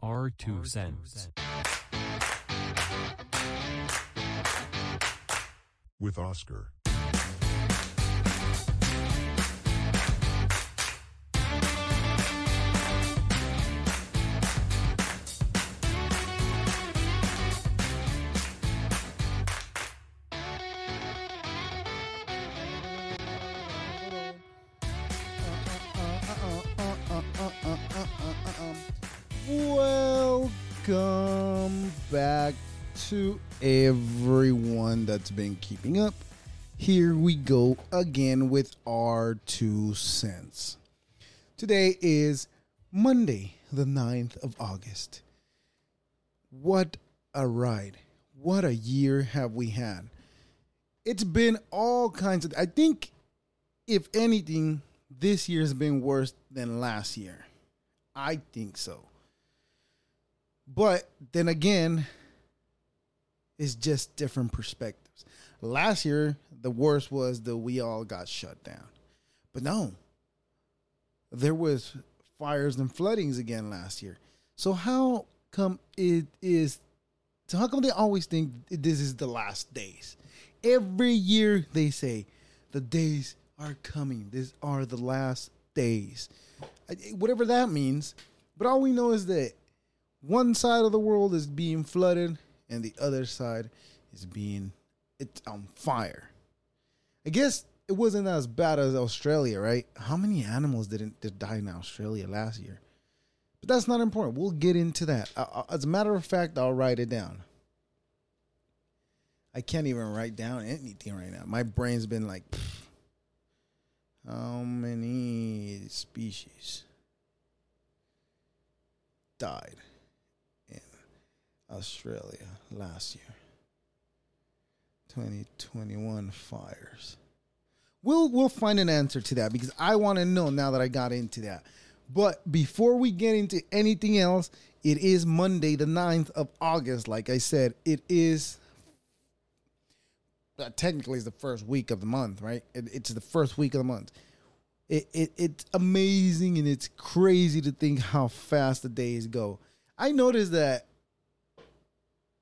are 2 cents. With Oscar. Welcome back to everyone that's been keeping up. Here we go again with our 2 cents. Today is Monday, the 9th of August. What a ride. What a year have we had. It's been all kinds of... I think, if anything, this year's been worse than last year. I think so. But then again, it's just different perspectives. Last year, the worst was that we all got shut down. But no, there was fires and floodings again last year. So how come they always think this is the last days? Every year they say, the days are coming. These are the last days. Whatever that means. But all we know is that one side of the world is being flooded and the other side is it's on fire. I guess it wasn't as bad as Australia, right? How many animals did die in Australia last year? But that's not important. We'll get into that. As a matter of fact, I'll write it down. I can't even write down anything right now. My brain's been like, how many species died in Australia last year? 2021 fires. We'll find an answer to that, because I want to know now that I got into that. But before we get into anything else, it is Monday, the 9th of August. Like I said, it is technically the first week of the month, right? It's the first week of the month. It's amazing, and it's crazy to think how fast the days go. I noticed that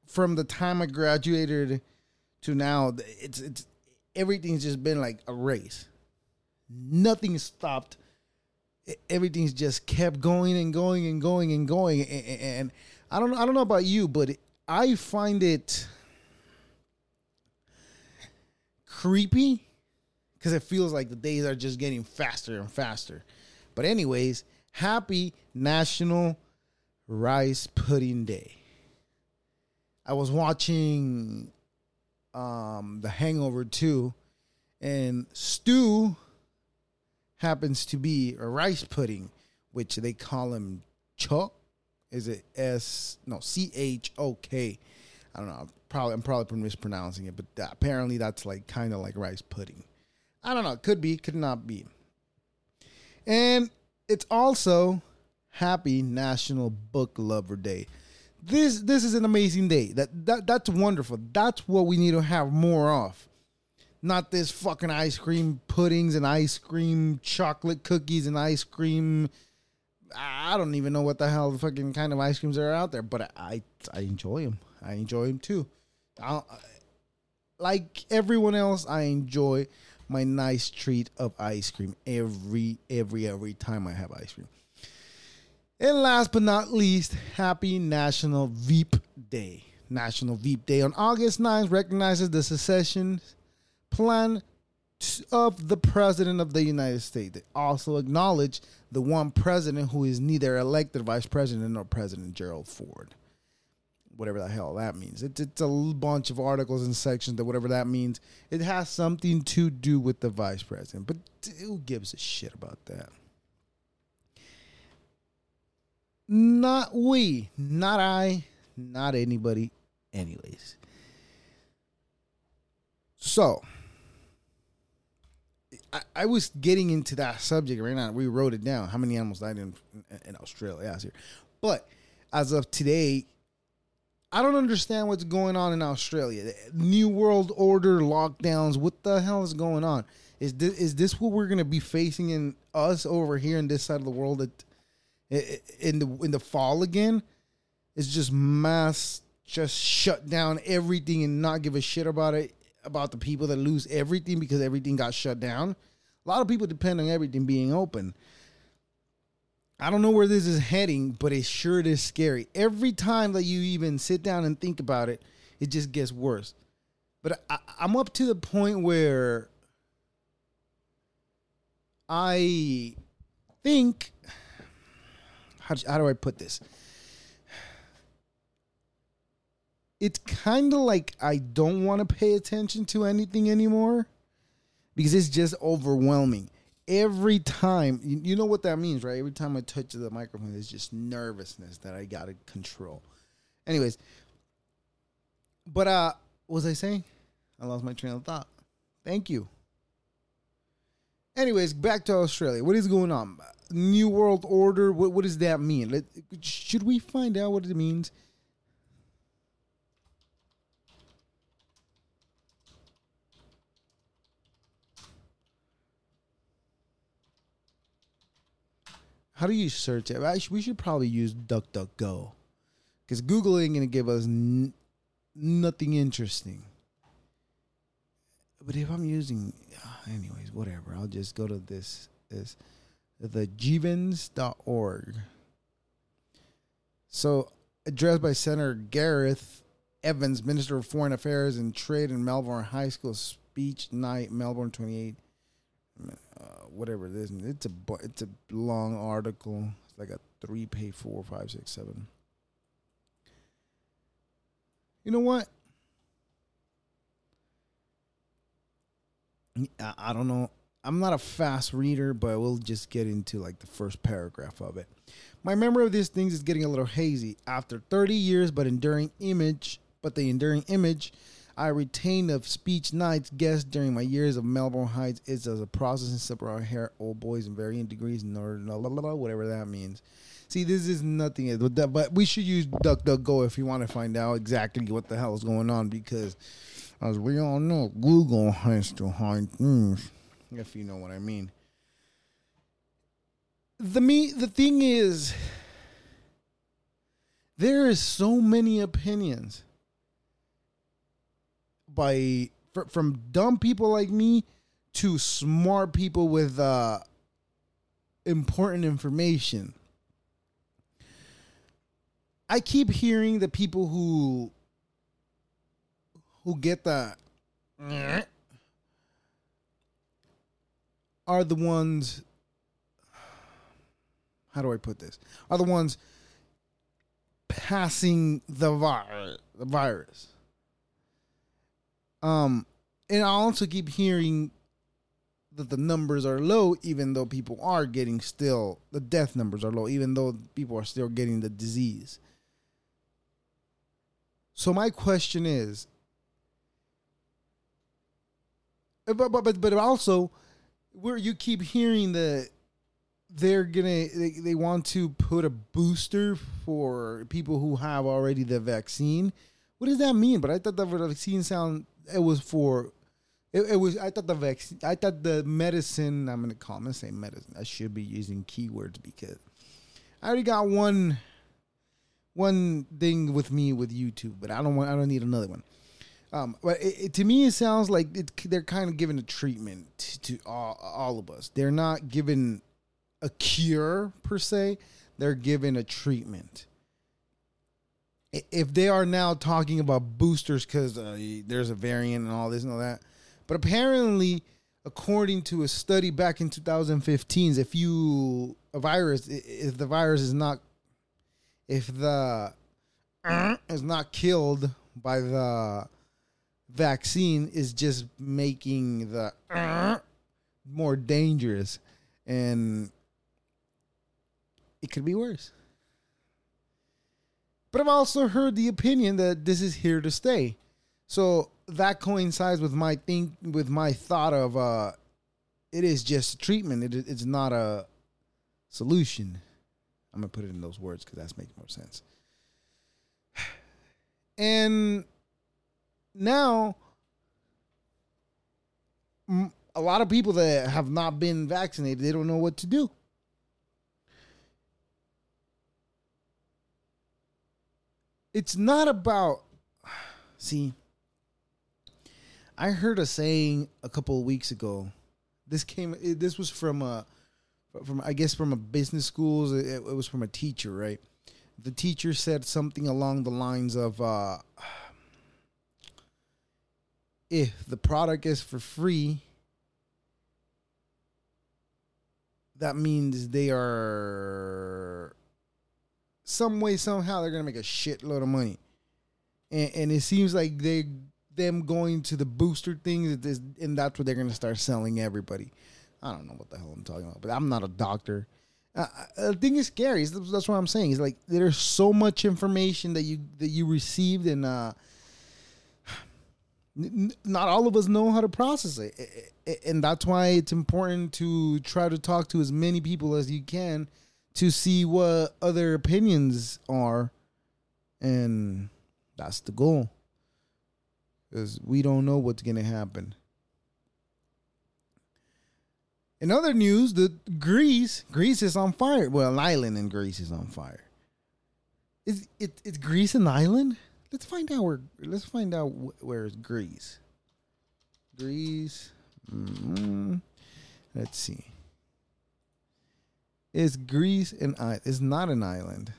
from the time I graduated to now, it's everything's just been like a race. Nothing stopped. Everything's just kept going and going and going and going. And I don't know about you, but I find it creepy, because it feels like the days are just getting faster and faster. But anyways, happy National Rice Pudding Day. I was watching The Hangover 2, and Stu happens to be a rice pudding, which they call him Chok. Is it S? No, Chok. I don't know. I'm probably mispronouncing it, but apparently that's like kind of like rice pudding. I don't know. Could be, could not be. And it's also Happy National Book Lover Day. This is an amazing day. That's wonderful. That's what we need to have more of. Not this fucking ice cream puddings and ice cream chocolate cookies and ice cream. I don't even know what the hell the fucking kind of ice creams are out there, but I enjoy them. I enjoy them too. Like everyone else, I enjoy my nice treat of ice cream every time I have ice cream. And last but not least, happy National Veep Day. National Veep Day on August 9th recognizes the secession plan of the President of the United States. They also acknowledge the one president who is neither elected vice president nor president, Gerald Ford. Whatever the hell that means. It's a bunch of articles and sections that whatever that means. It has something to do with the vice president. But who gives a shit about that? Not we. Not I. Not anybody. Anyways. So, I was getting into that subject right now. We wrote it down. How many animals died in Australia last year? But as of today, I don't understand what's going on in Australia. New World Order lockdowns. What the hell is going on? Is this what we're going to be facing in us over here in this side of the world in the fall again? is just mass, just shut down everything and not give a shit about it, about the people that lose everything because everything got shut down. A lot of people depend on everything being open. I don't know where this is heading, but it sure is scary. Every time that you even sit down and think about it, it just gets worse. But I'm up to the point where I think, how do I put this? It's kind of like I don't want to pay attention to anything anymore because it's just overwhelming. Every time, you know what that means, right? Every time I touch the microphone, there's just nervousness that I got to control. Anyways, but what was I saying? I lost my train of thought. Thank you. Anyways, back to Australia. What is going on? New World Order, what does that mean? Should we find out what it means? How do you search it? We should probably use DuckDuckGo because Google ain't going to give us nothing interesting. But if I'm using... anyways, whatever. I'll just go to this thejevons.org. So, addressed by Senator Gareth Evans, Minister of Foreign Affairs and Trade in Melbourne High School Speech Night, Melbourne 28... whatever it is, it's a long article. It's like a 3-page, 4, 5, 6, 7. You know what? I don't know. I'm not a fast reader, but we'll just get into like the first paragraph of it. My memory of these things is getting a little hazy. After 30 years, the enduring image I retained of speech nights guests during my years of Melbourne Heights is as a process and separate hair, old boys in varying degrees, whatever that means. See, this is nothing, but we should use DuckDuckGo if you want to find out exactly what the hell is going on, because as we all know, Google has to hide things, if you know what I mean. The thing is, there is so many opinions. From dumb people like me to smart people with important information. I keep hearing the people who get the are the ones, how do I put this? Are the ones passing the virus. And I also keep hearing that the numbers are low, even though people are getting still, the death numbers are low, even though people are still getting the disease. So my question is, but also, where you keep hearing that they want to put a booster for people who have already the vaccine. What does that mean? But I thought the vaccine I thought the medicine, I'm going to say medicine. I should be using keywords because I already got one thing with me with YouTube, but I don't need another one. But to me, it sounds like they're kind of giving a treatment to all of us. They're not giving a cure per se. They're giving a treatment. If they are now talking about boosters because there's a variant and all this and all that. But apparently, according to a study back in 2015, if the virus is not killed by the vaccine, is just making the more dangerous, and it could be worse. But I've also heard the opinion that this is here to stay. So that coincides with my thought of it is just treatment. It's not a solution. I'm going to put it in those words because that makes more sense. And now a lot of people that have not been vaccinated, they don't know what to do. it's not about, see, I heard a saying a couple of weeks ago. This was from I guess from a business schools. It was from a teacher, right? The teacher said something along the lines of, if the product is for free, that means they are some way, somehow they're going to make a shitload of money. And it seems like them going to the booster thing, and that's what they're going to start selling everybody. I don't know what the hell I'm talking about, but I'm not a doctor. The thing is scary. That's what I'm saying. It's like there's so much information that you received, and not all of us know how to process it. And that's why it's important to try to talk to as many people as you can to see what other opinions are. And that's the goal. Because we don't know what's going to happen. In other news, Greece is on fire. Well, an island in Greece is on fire. Is Greece an island? Let's find out where is Greece. Greece. Mm-hmm. Let's see. Is Greece an island? It's not an island.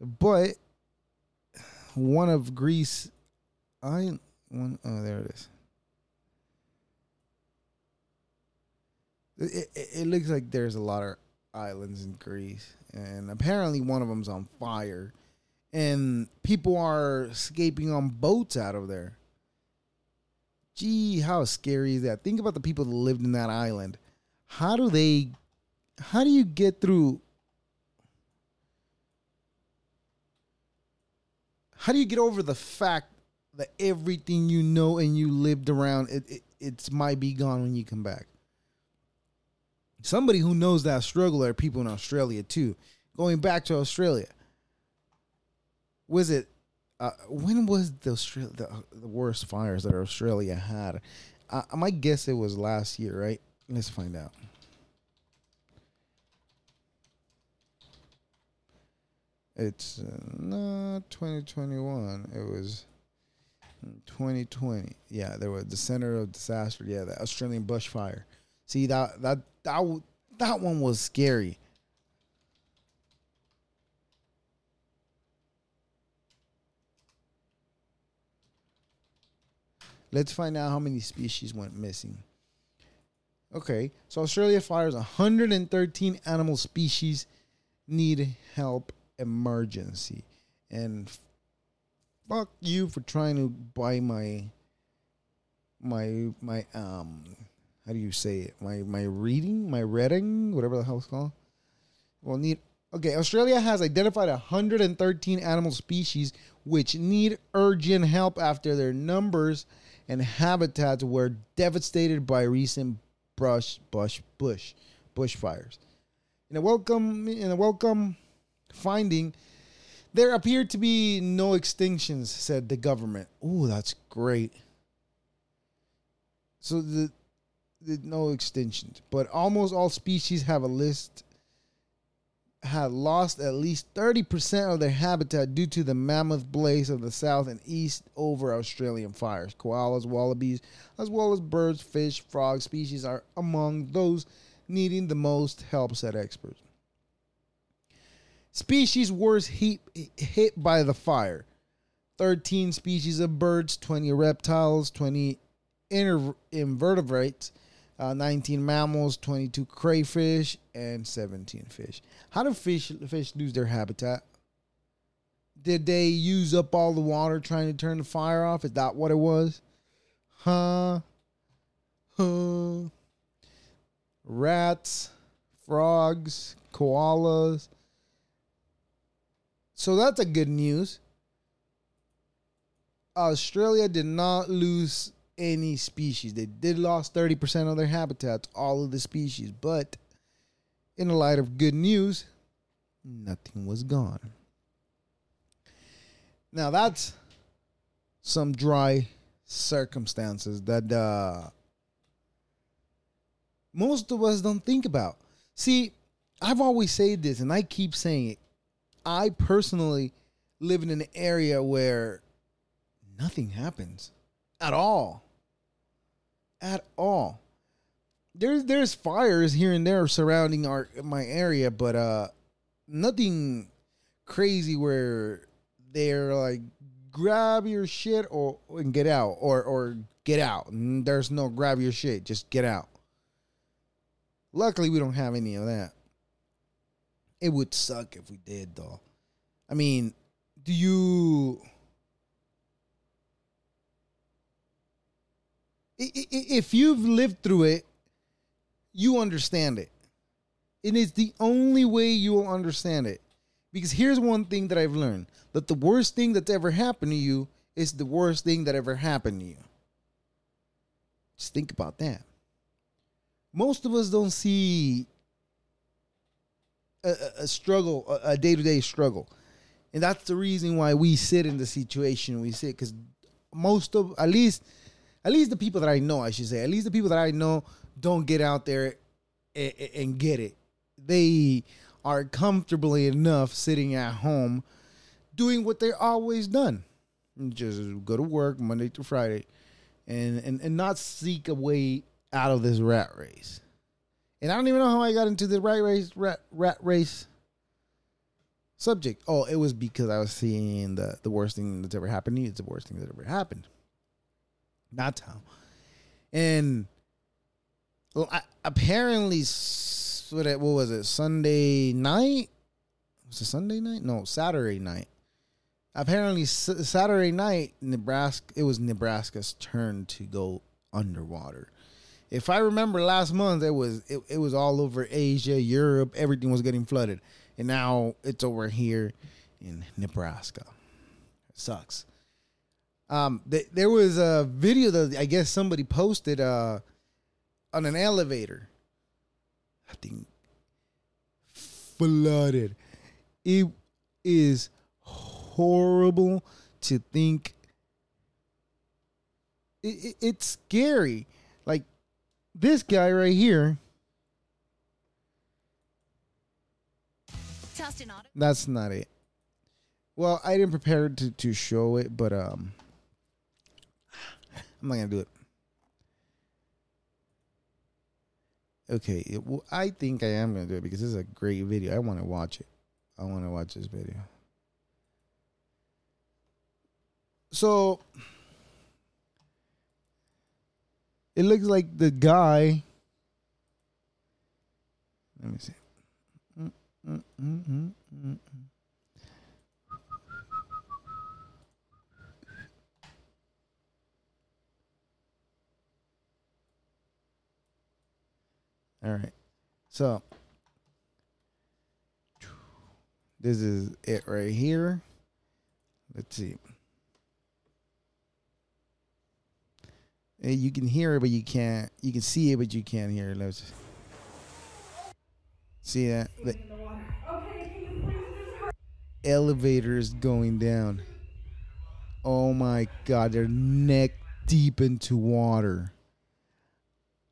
But one of Greece there it is. It looks like there's a lot of islands in Greece, and apparently one of them's on fire, and people are escaping on boats out of there. Gee, how scary is that? Think about the people that lived in that island. How do you get through? How do you get over the fact that everything you know and you lived around, it might be gone when you come back? Somebody who knows that struggle are people in Australia too. Going back to Australia, was it? When was the worst fires that Australia had? I might guess it was last year, right? Let's find out. It's not 2021. It was 2020. Yeah, there was the center of disaster. Yeah, the Australian bushfire. See, that one was scary. Let's find out how many species went missing. Okay, so Australia fires 113 animal species need help emergency. And fuck you for trying to buy my how do you say it? My reading, whatever the hell it's called. Australia has identified 113 animal species which need urgent help after their numbers and habitats were devastated by recent bushfires. In a welcome finding, there appeared to be no extinctions, said the government. Ooh, that's great. So no extinctions, but almost all species had lost at least 30% of their habitat due to the mammoth blaze of the south and east over Australian fires. Koalas, wallabies, as well as birds, fish, frog species are among those needing the most help, said experts. Species worst hit by the fire: 13 species of birds, 20 reptiles, 20 invertebrates, 19 mammals, 22 crayfish, and 17 fish. How do fish lose their habitat? Did they use up all the water trying to turn the fire off? Is that what it was? Rats, frogs, koalas. So that's a good news. Australia did not lose any species. They did lost 30% of their habitats, all of the species, but in the light of good news, nothing was gone. Now that's some dry circumstances that most of us don't think about. See, I've always said this, and I keep saying it. I personally live in an area where nothing happens at all. At all. There's fires here and there surrounding my area, but nothing crazy where they're like, grab your shit and get out, or get out. There's no grab your shit, just get out. Luckily, we don't have any of that. It would suck if we did, though. I mean, if you've lived through it, you understand it. It is the only way you will understand it. Because here's one thing that I've learned. That the worst thing that's ever happened to you is the worst thing that ever happened to you. Just think about that. Most of us don't see a struggle, a day-to-day struggle. And that's the reason why we sit in the situation we sit. Because most of, at least the people that I know, I should say. At least the people that I know don't get out there and get it. They are comfortably enough sitting at home doing what they always done. Just go to work Monday through Friday and not seek a way out of this rat race. And I don't even know how I got into the rat race subject. Oh, it was because I was seeing the worst thing that's ever happened to you. It's the worst thing that ever happened. That's how. And well, apparently, what was it? Sunday night? Was it Sunday night? No, Saturday night. Apparently, Saturday night, it was Nebraska's turn to go underwater. If I remember last month, it was all over Asia, Europe. Everything was getting flooded. And now it's over here in Nebraska. It sucks. There was a video that I guess somebody posted on an elevator. I think flooded. It is horrible to think. It's scary. Like this guy right here. That's not it. Well, I didn't prepare to show it, but I'm not gonna do it. Okay, I think I am going to do it because this is a great video. I want to watch it. I want to watch this video. So, it looks like the guy. Let me see. All right, so this is it right here. Let's see. You can hear it, but you can't. You can see it, but you can't hear it. Let's see that. The elevator is going down. Oh my God, they're neck deep into water.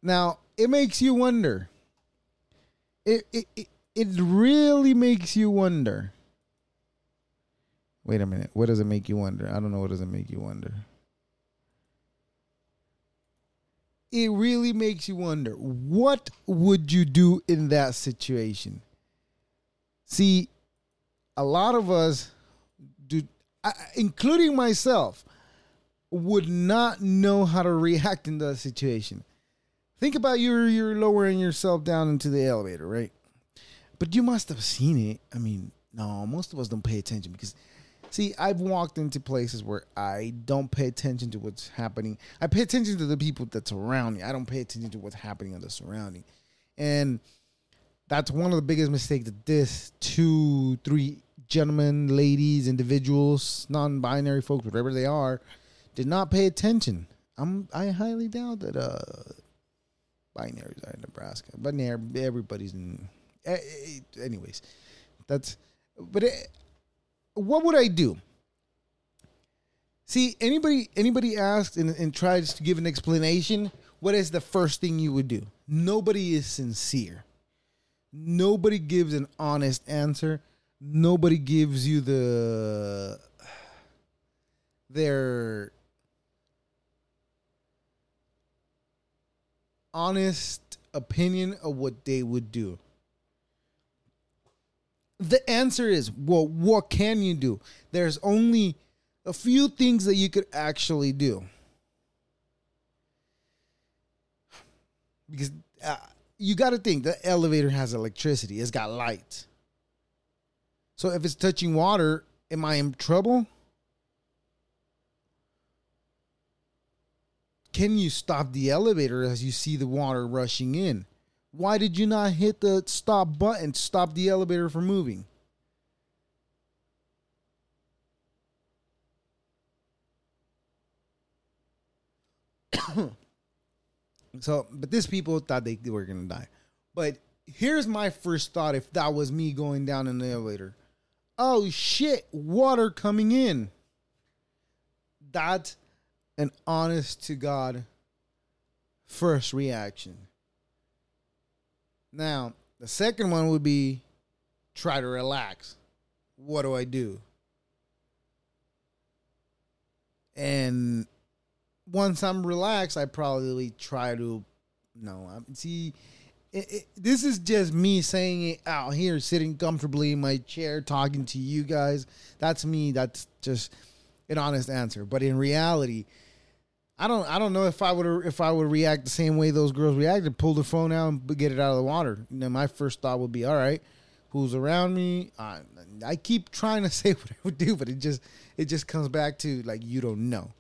Now, it makes you wonder. It really makes you wonder. Wait a minute. What does it make you wonder? I don't know. What does it make you wonder? It really makes you wonder. What would you do in that situation? See, a lot of us, including myself, would not know how to react in that situation. Think about you're lowering yourself down into the elevator, right? But you must have seen it. I mean, no, most of us don't pay attention because, see, I've walked into places where I don't pay attention to what's happening. I pay attention to the people that surround me. I don't pay attention to what's happening on the surrounding. And that's one of the biggest mistakes that this 2-3 gentlemen, ladies, individuals, non-binary folks, whatever they are, did not pay attention. I highly doubt that... binaries are in Nebraska, but everybody's in. Anyways, that's. But what would I do? See, anybody asks and tries to give an explanation. What is the first thing you would do? Nobody is sincere. Nobody gives an honest answer. nobody gives you their honest opinion of what they would do. The answer is, well, what can you do? There's only a few things that you could actually do. Because you got to think, the elevator has electricity. It's got light. So if it's touching water, am I in trouble? Can you stop the elevator as you see the water rushing in? Why did you not hit the stop button to stop the elevator from moving? So, but these people thought they were going to die. But here's my first thought if that was me going down in the elevator. Oh, shit, water coming in. That's an honest-to-God first reaction. Now, the second one would be try to relax. What do I do? And once I'm relaxed, I probably try to, this is just me saying it out here, sitting comfortably in my chair, talking to you guys. That's me. That's just an honest answer. But in reality, I don't know if I would react the same way those girls reacted. Pull the phone out and get it out of the water. You know, my first thought would be, all right, who's around me? I keep trying to say what I would do, but it just comes back to, like, you don't know.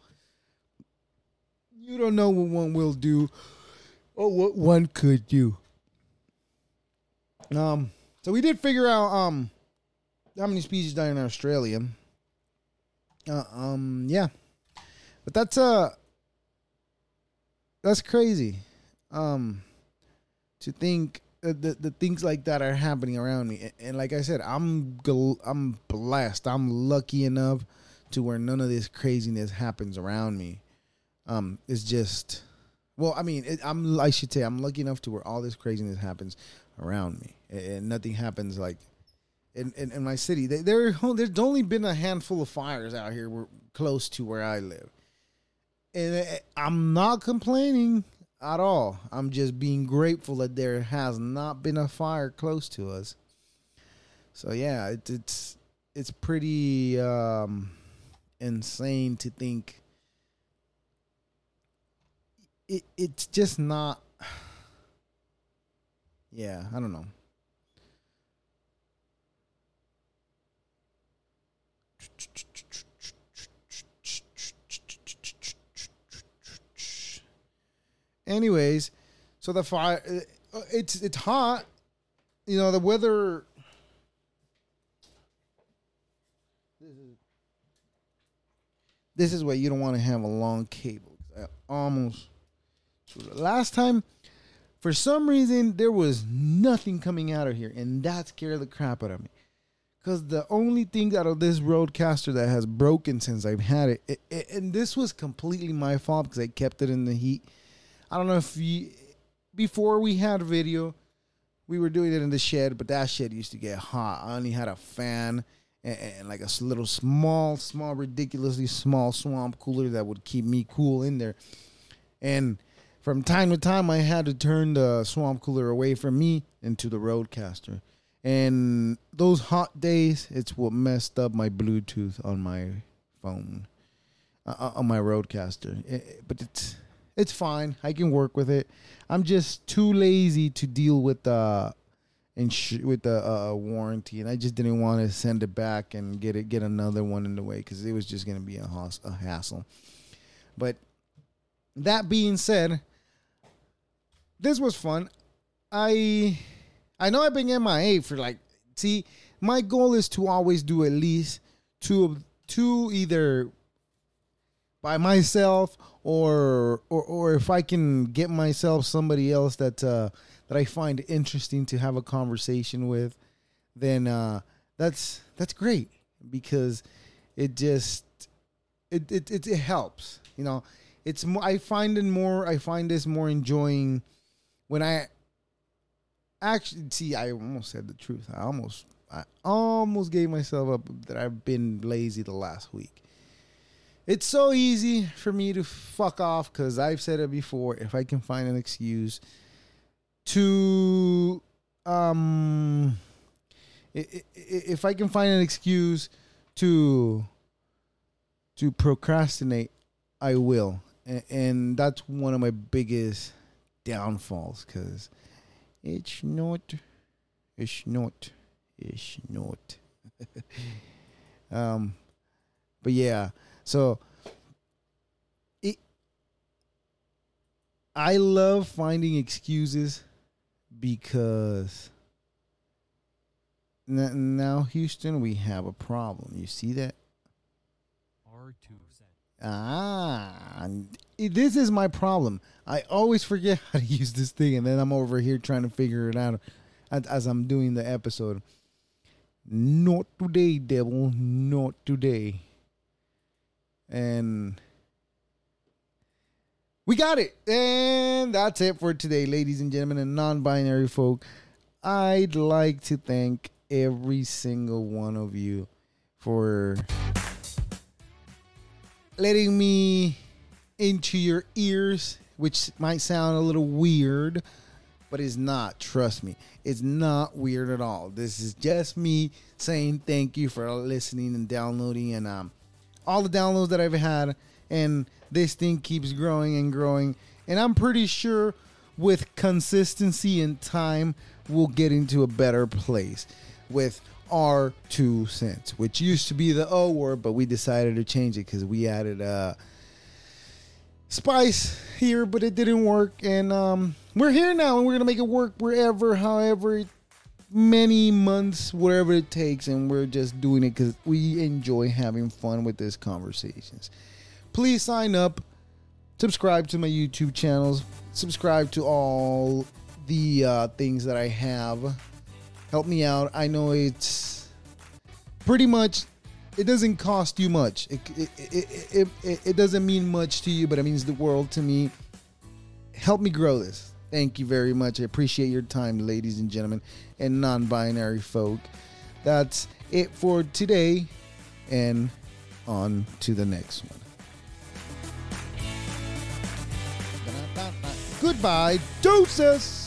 You don't know what one will do or what one could do. So we did figure out how many species die in Australia. Yeah, but that's crazy to think that the things like that are happening around me. And like I said, I'm blessed. I'm lucky enough to where none of this craziness happens around me. It's just, well, I mean, I should say I'm lucky enough to where all this craziness happens around me. And nothing happens like in my city. There's only been a handful of fires out here close to where I live. And I'm not complaining at all. I'm just being grateful that there has not been a fire close to us. So yeah, it's pretty insane to think. It's just not. Yeah, I don't know. Anyways, so the fire, it's hot. You know, the weather. This is why you don't want to have a long cable. I almost. Last time, for some reason, there was nothing coming out of here, and that scared the crap out of me. Because the only thing out of this Roadcaster that has broken since I've had it, and this was completely my fault because I kept it in the heat. I don't know if before we had video, we were doing it in the shed, but that shed used to get hot. I only had a fan and like a little small, ridiculously small swamp cooler that would keep me cool in there. And from time to time, I had to turn the swamp cooler away from me into the Roadcaster. And those hot days, it's what messed up my Bluetooth on my phone, on my Roadcaster. But it's fine. I can work with it. I'm just too lazy to deal with the warranty, and I just didn't want to send it back and get another one in the way because it was just going to be a hassle. But that being said, this was fun. I know I've been MIA for my goal is to always do at least two either by myself or if I can get myself somebody else that I find interesting to have a conversation with, then that's great because it helps, you know. It's I find this more enjoying when I almost I almost gave myself up that I've been lazy the last week. It's so easy for me to fuck off because I've said it before. If I can find an excuse to, if I can find an excuse to procrastinate, I will. And that's one of my biggest downfalls because it's not. But yeah, so I love finding excuses because now Houston, we have a problem. You see that? R2. This is my problem. I always forget how to use this thing, and then I'm over here trying to figure it out as I'm doing the episode. Not today, devil. Not today. And we got it. And that's it for today, ladies and gentlemen and non-binary folk. I'd like to thank every single one of you for letting me into your ears, which might sound a little weird, but it's not. Trust me, it's not weird at all. This is just me saying thank you for listening and downloading, and all the downloads that I've had, and this thing keeps growing and growing. And I'm pretty sure with consistency and time, we'll get into a better place with our 2 cents, which used to be the O word, but we decided to change it because we added spice here, but it didn't work. And we're here now, and we're gonna make it work wherever, however many months, whatever it takes. And we're just doing it because we enjoy having fun with these conversations. Please sign up, subscribe to my YouTube channels, subscribe to all the things that I have. Help me out. I know it's pretty much, it doesn't cost you much. It doesn't mean much to you, but it means the world to me. Help me grow this. Thank you very much. I appreciate your time, ladies and gentlemen, and non-binary folk. That's it for today, and on to the next one. Goodbye, deuces.